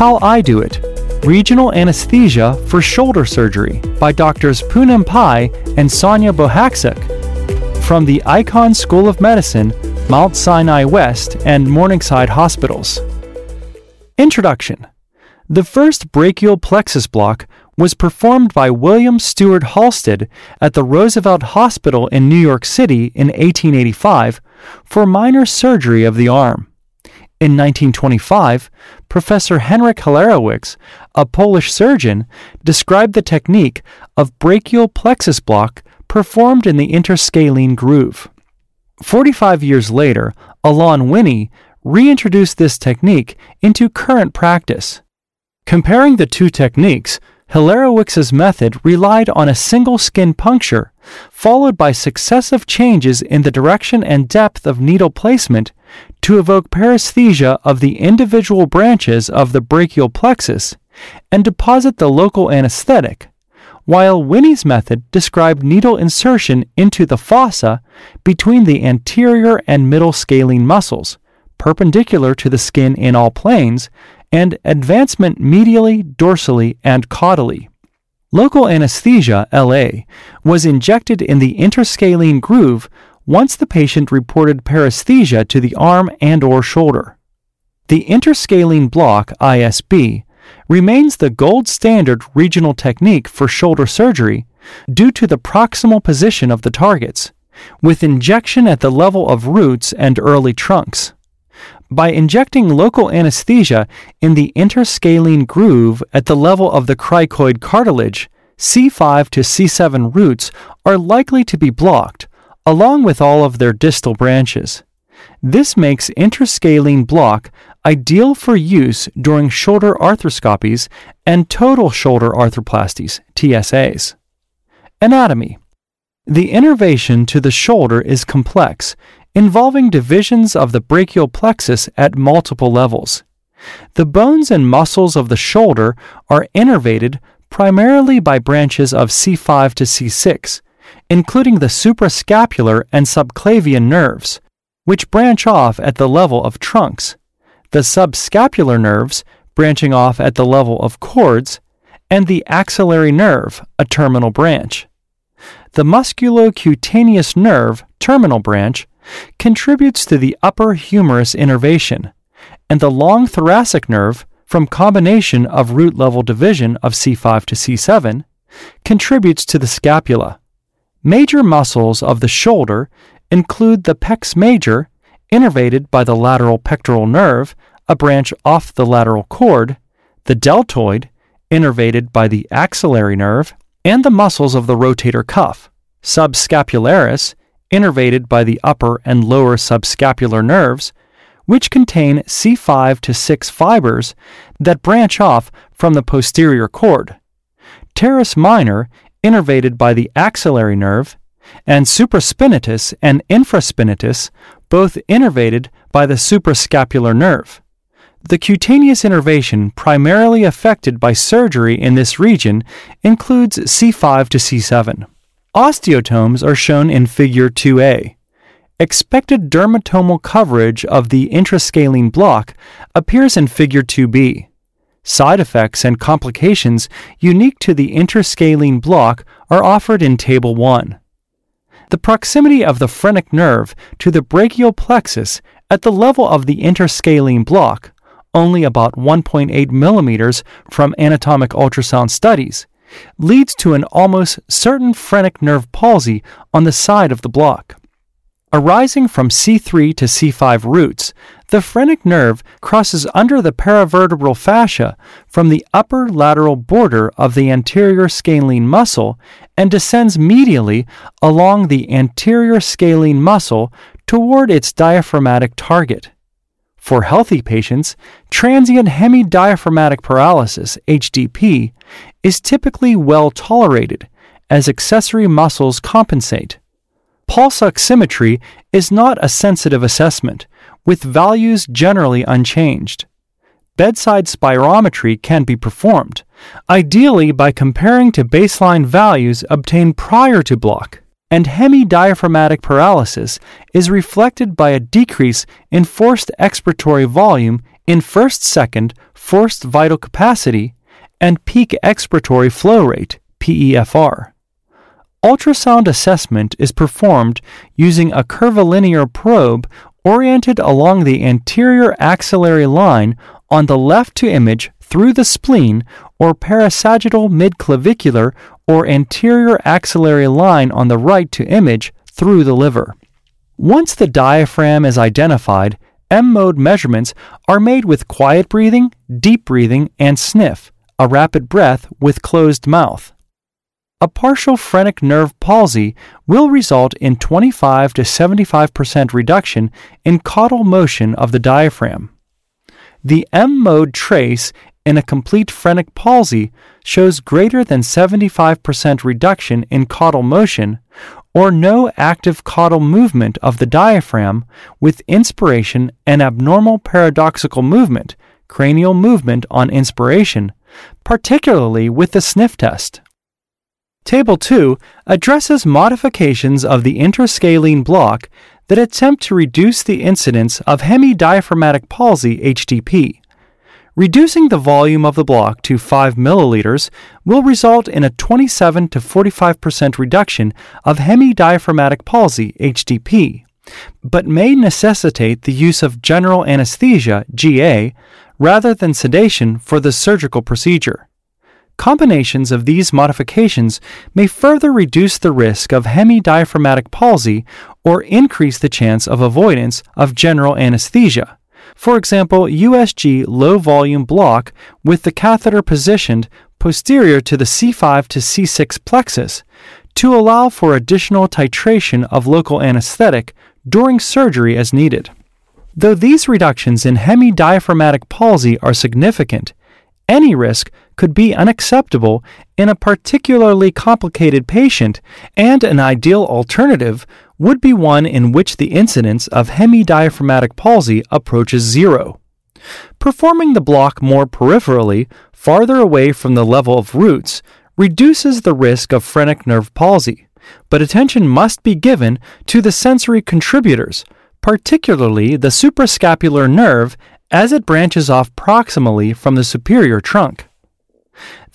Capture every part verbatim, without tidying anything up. How I Do It, Regional Anesthesia for Shoulder Surgery by Doctors Poonam Pai and Sonia Bohacsik from the Icahn School of Medicine, Mount Sinai West, and Morningside Hospitals. Introduction. The first brachial plexus block was performed by William Stewart Halsted at the Roosevelt Hospital in New York City in eighteen eighty-five for minor surgery of the arm. In nineteen twenty-five, Professor Henryk Hilarowicz, a Polish surgeon, described the technique of brachial plexus block performed in the interscalene groove. Forty-five years later, Alan Winnie reintroduced this technique into current practice. Comparing the two techniques, Hilarowicz's method relied on a single skin puncture, followed by successive changes in the direction and depth of needle placement to evoke paresthesia of the individual branches of the brachial plexus and deposit the local anesthetic, while Winnie's method described needle insertion into the fossa between the anterior and middle scalene muscles, perpendicular to the skin in all planes, and advancement medially, dorsally, and caudally. Local anesthesia, L A, was injected in the interscalene groove once the patient reported paresthesia to the arm and or shoulder. The interscalene block, I S B, remains the gold standard regional technique for shoulder surgery due to the proximal position of the targets, with injection at the level of roots and early trunks. By injecting local anesthesia in the interscalene groove at the level of the cricoid cartilage, C five to C seven roots are likely to be blocked, along with all of their distal branches. This makes interscalene block ideal for use during shoulder arthroscopies and total shoulder arthroplasties, T S As. Anatomy. The innervation to the shoulder is complex, involving divisions of the brachial plexus at multiple levels. The bones and muscles of the shoulder are innervated primarily by branches of C five to C six, including the suprascapular and subclavian nerves, which branch off at the level of truncs, the subscapular nerves branching off at the level of cords, and the axillary nerve, a terminal branch. The musculocutaneous nerve, terminal branch, contributes to the upper humerus innervation, and the long thoracic nerve, from combination of root-level division of C five to C seven, contributes to the scapula. Major muscles of the shoulder include the pex major, innervated by the lateral pectoral nerve, a branch off the lateral cord, the deltoid, innervated by the axillary nerve, and the muscles of the rotator cuff, subscapularis, innervated by the upper and lower subscapular nerves, which contain C five to six fibers that branch off from the posterior cord, teres minor, innervated by the axillary nerve, and supraspinatus and infraspinatus, both innervated by the suprascapular nerve. The cutaneous innervation primarily affected by surgery in this region includes C five to C seven. Osteotomes are shown in Figure two A. Expected dermatomal coverage of the intrascalene block appears in Figure two B. Side effects and complications unique to the interscalene block are offered in Table one. The proximity of the phrenic nerve to the brachial plexus at the level of the interscalene block, only about one point eight millimeters from anatomic ultrasound studies, leads to an almost certain phrenic nerve palsy on the side of the block. Arising from C three to C five roots, the phrenic nerve crosses under the paravertebral fascia from the upper lateral border of the anterior scalene muscle and descends medially along the anterior scalene muscle toward its diaphragmatic target. For healthy patients, transient hemidiaphragmatic paralysis, H D P, is typically well tolerated as accessory muscles compensate. Pulse oximetry is not a sensitive assessment, with values generally unchanged. Bedside spirometry can be performed, ideally by comparing to baseline values obtained prior to block, and hemidiaphragmatic paralysis is reflected by a decrease in forced expiratory volume in first-second forced vital capacity and peak expiratory flow rate, P E F R. Ultrasound assessment is performed using a curvilinear probe oriented along the anterior axillary line on the left to image through the spleen or parasagittal midclavicular or anterior axillary line on the right to image through the liver. Once the diaphragm is identified, M-mode measurements are made with quiet breathing, deep breathing, and sniff, a rapid breath with closed mouth. A partial phrenic nerve palsy will result in twenty-five to seventy-five percent reduction in caudal motion of the diaphragm. The M-mode trace in a complete phrenic palsy shows greater than seventy-five percent reduction in caudal motion or no active caudal movement of the diaphragm with inspiration and abnormal paradoxical movement, cranial movement on inspiration, particularly with the sniff test. Table two addresses modifications of the interscalene block that attempt to reduce the incidence of hemidiaphragmatic palsy H D P. Reducing the volume of the block to five milliliters will result in a twenty-seven to forty-five percent reduction of hemidiaphragmatic palsy H D P, but may necessitate the use of general anesthesia G A rather than sedation for the surgical procedure. Combinations of these modifications may further reduce the risk of hemidiaphragmatic palsy or increase the chance of avoidance of general anesthesia. For example, U S G low-volume block with the catheter positioned posterior to the C five to C six plexus to allow for additional titration of local anesthetic during surgery as needed. Though these reductions in hemidiaphragmatic palsy are significant, any risk could be unacceptable in a particularly complicated patient, and an ideal alternative would be one in which the incidence of hemidiaphragmatic palsy approaches zero. Performing the block more peripherally, farther away from the level of roots, reduces the risk of phrenic nerve palsy, but attention must be given to the sensory contributors, particularly the suprascapular nerve as it branches off proximally from the superior trunk.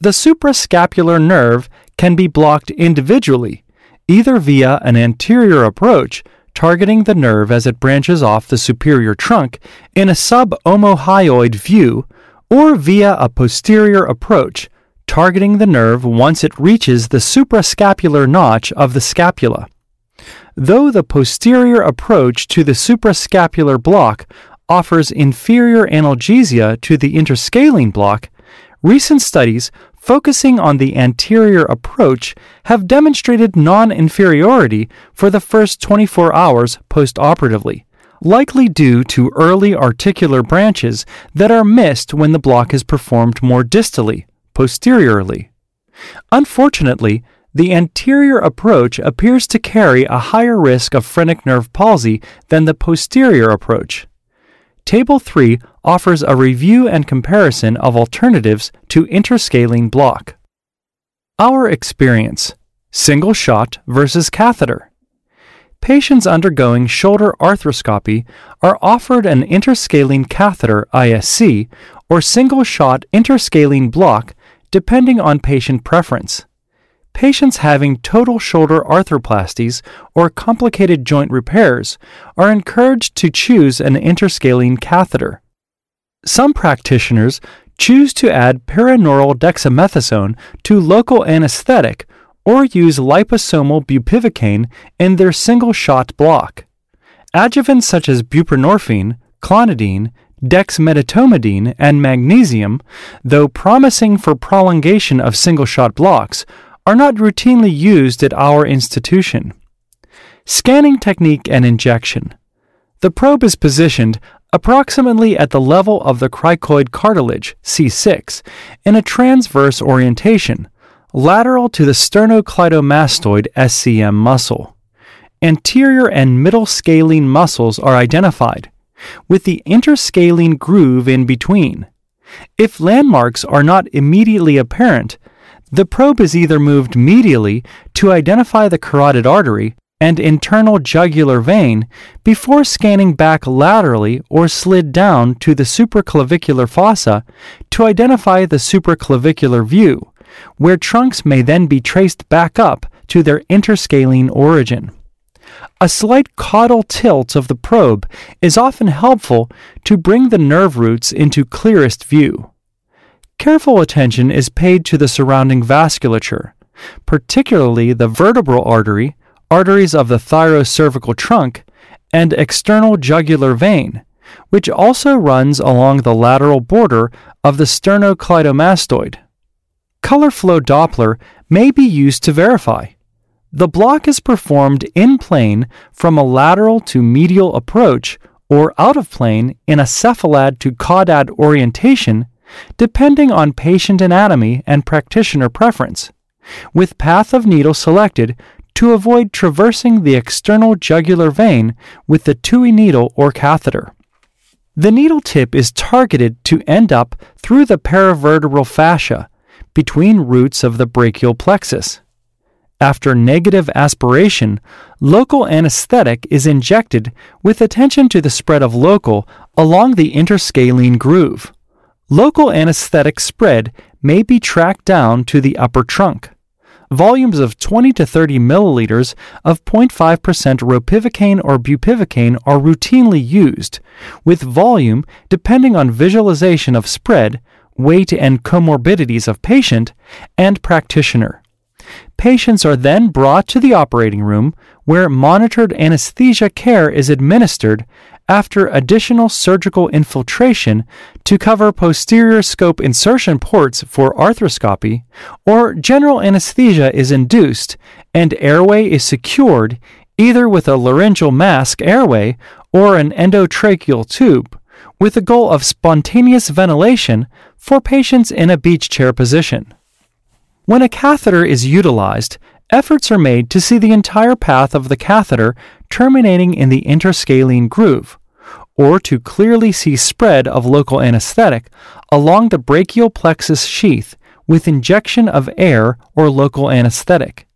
The suprascapular nerve can be blocked individually, either via an anterior approach, targeting the nerve as it branches off the superior trunk in a sub-omohyoid view, or via a posterior approach, targeting the nerve once it reaches the suprascapular notch of the scapula. Though the posterior approach to the suprascapular block offers inferior analgesia to the interscalene block, recent studies focusing on the anterior approach have demonstrated non-inferiority for the first twenty-four hours post-operatively, likely due to early articular branches that are missed when the block is performed more distally, posteriorly. Unfortunately, the anterior approach appears to carry a higher risk of phrenic nerve palsy than the posterior approach. Table three offers a review and comparison of alternatives to interscalene block. Our experience: single shot versus catheter. Patients undergoing shoulder arthroscopy are offered an interscalene catheter I S C or single shot interscalene block depending on patient preference. Patients having total shoulder arthroplasties or complicated joint repairs are encouraged to choose an interscalene catheter. Some practitioners choose to add paraneural dexamethasone to local anesthetic or use liposomal bupivacaine in their single-shot block. Adjuvants such as buprenorphine, clonidine, dexmedetomidine, and magnesium, though promising for prolongation of single-shot blocks, are not routinely used at our institution. Scanning technique and injection. The probe is positioned approximately at the level of the cricoid cartilage, C six, in a transverse orientation, lateral to the sternocleidomastoid S C M muscle. Anterior and middle scalene muscles are identified, with the interscalene groove in between. If landmarks are not immediately apparent, The probe is either moved medially to identify the carotid artery and internal jugular vein before scanning back laterally or slid down to the supraclavicular fossa to identify the supraclavicular view, where trunks may then be traced back up to their interscalene origin. A slight caudal tilt of the probe is often helpful to bring the nerve roots into clearest view. Careful attention is paid to the surrounding vasculature, particularly the vertebral artery, arteries of the thyrocervical trunk, and external jugular vein, which also runs along the lateral border of the sternocleidomastoid. Color flow Doppler may be used to verify. The block is performed in plane from a lateral to medial approach or out of plane in a cephalad to caudad orientation, depending on patient anatomy and practitioner preference, with path of needle selected to avoid traversing the external jugular vein with the T U I needle or catheter. The needle tip is targeted to end up through the paravertebral fascia between roots of the brachial plexus. After negative aspiration, local anesthetic is injected with attention to the spread of local along the interscalene groove. Local anesthetic spread may be tracked down to the upper trunk. Volumes of twenty to thirty milliliters of zero point five percent ropivacaine or bupivacaine are routinely used, with volume depending on visualization of spread, weight and comorbidities of patient, and practitioner. Patients are then brought to the operating room where monitored anesthesia care is administered after additional surgical infiltration to cover posterior scope insertion ports for arthroscopy, or general anesthesia is induced and airway is secured either with a laryngeal mask airway or an endotracheal tube, with the goal of spontaneous ventilation for patients in a beach chair position. When a catheter is utilized, efforts are made to see the entire path of the catheter terminating in the interscalene groove, or to clearly see spread of local anesthetic along the brachial plexus sheath with injection of air or local anesthetic.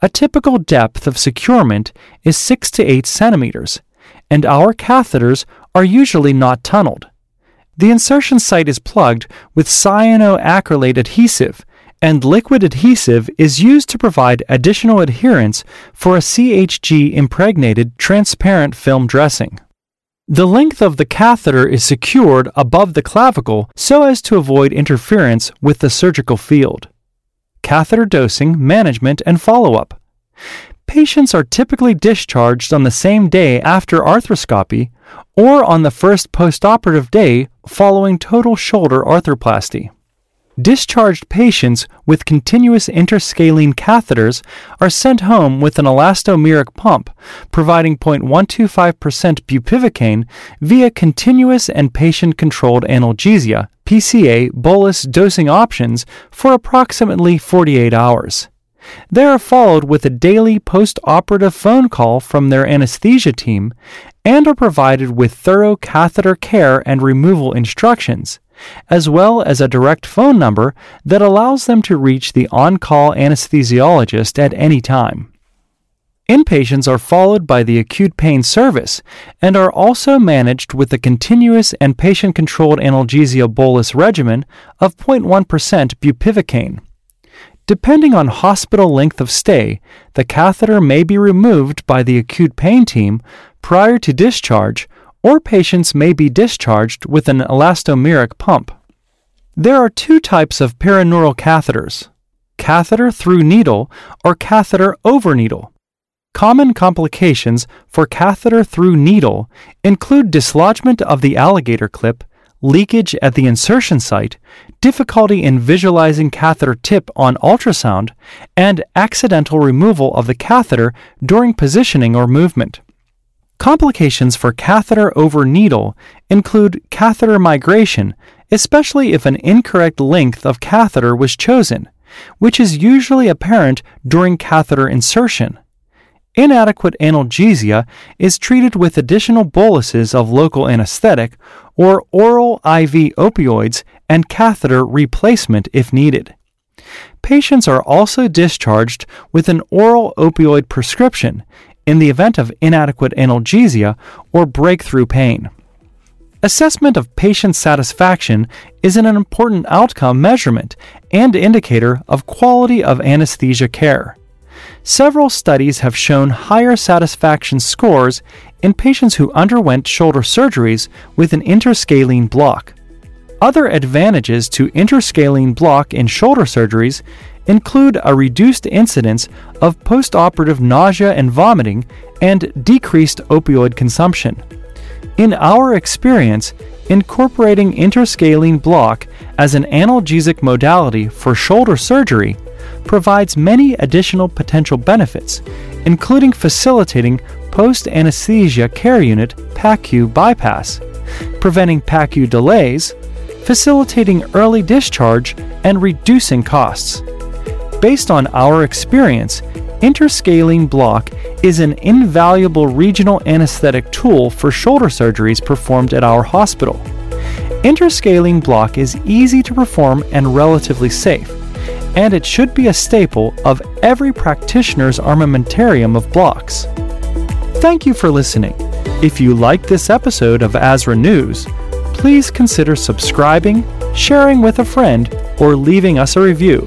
A typical depth of securement is six to eight centimeters, and our catheters are usually not tunneled. The insertion site is plugged with cyanoacrylate adhesive, and liquid adhesive is used to provide additional adherence for a C H G-impregnated transparent film dressing. The length of the catheter is secured above the clavicle so as to avoid interference with the surgical field. Catheter dosing, management, and follow-up. Patients are typically discharged on the same day after arthroscopy or on the first postoperative day following total shoulder arthroplasty. Discharged patients with continuous interscalene catheters are sent home with an elastomeric pump, providing zero point one two five percent bupivacaine via continuous and patient-controlled analgesia, P C A, bolus dosing options for approximately forty-eight hours. They are followed with a daily post-operative phone call from their anesthesia team and are provided with thorough catheter care and removal instructions, as well as a direct phone number that allows them to reach the on-call anesthesiologist at any time. Inpatients are followed by the acute pain service and are also managed with the continuous and patient-controlled analgesia bolus regimen of zero point one percent bupivacaine. Depending on hospital length of stay, the catheter may be removed by the acute pain team prior to discharge, or patients may be discharged with an elastomeric pump. There are two types of perineural catheters: catheter through needle or catheter over needle. Common complications for catheter through needle include dislodgement of the alligator clip, leakage at the insertion site, difficulty in visualizing catheter tip on ultrasound, and accidental removal of the catheter during positioning or movement. Complications for catheter over needle include catheter migration, especially if an incorrect length of catheter was chosen, which is usually apparent during catheter insertion. Inadequate analgesia is treated with additional boluses of local anesthetic or oral I V opioids and catheter replacement if needed. patients are also discharged with an oral opioid prescription in the event of inadequate analgesia or breakthrough pain. Assessment of patient satisfaction is an important outcome measurement and indicator of quality of anesthesia care. Several studies have shown higher satisfaction scores in patients who underwent shoulder surgeries with an interscalene block. Other advantages to interscalene block in shoulder surgeries include a reduced incidence of postoperative nausea and vomiting and decreased opioid consumption. In our experience, incorporating interscalene block as an analgesic modality for shoulder surgery provides many additional potential benefits, including facilitating post-anesthesia care unit P A C U bypass, preventing P A C U delays, facilitating early discharge, and reducing costs. Based on our experience, interscalene block is an invaluable regional anesthetic tool for shoulder surgeries performed at our hospital. Interscalene block is easy to perform and relatively safe, and it should be a staple of every practitioner's armamentarium of blocks. Thank you for listening. If you liked this episode of A S R A News, please consider subscribing, sharing with a friend, or leaving us a review.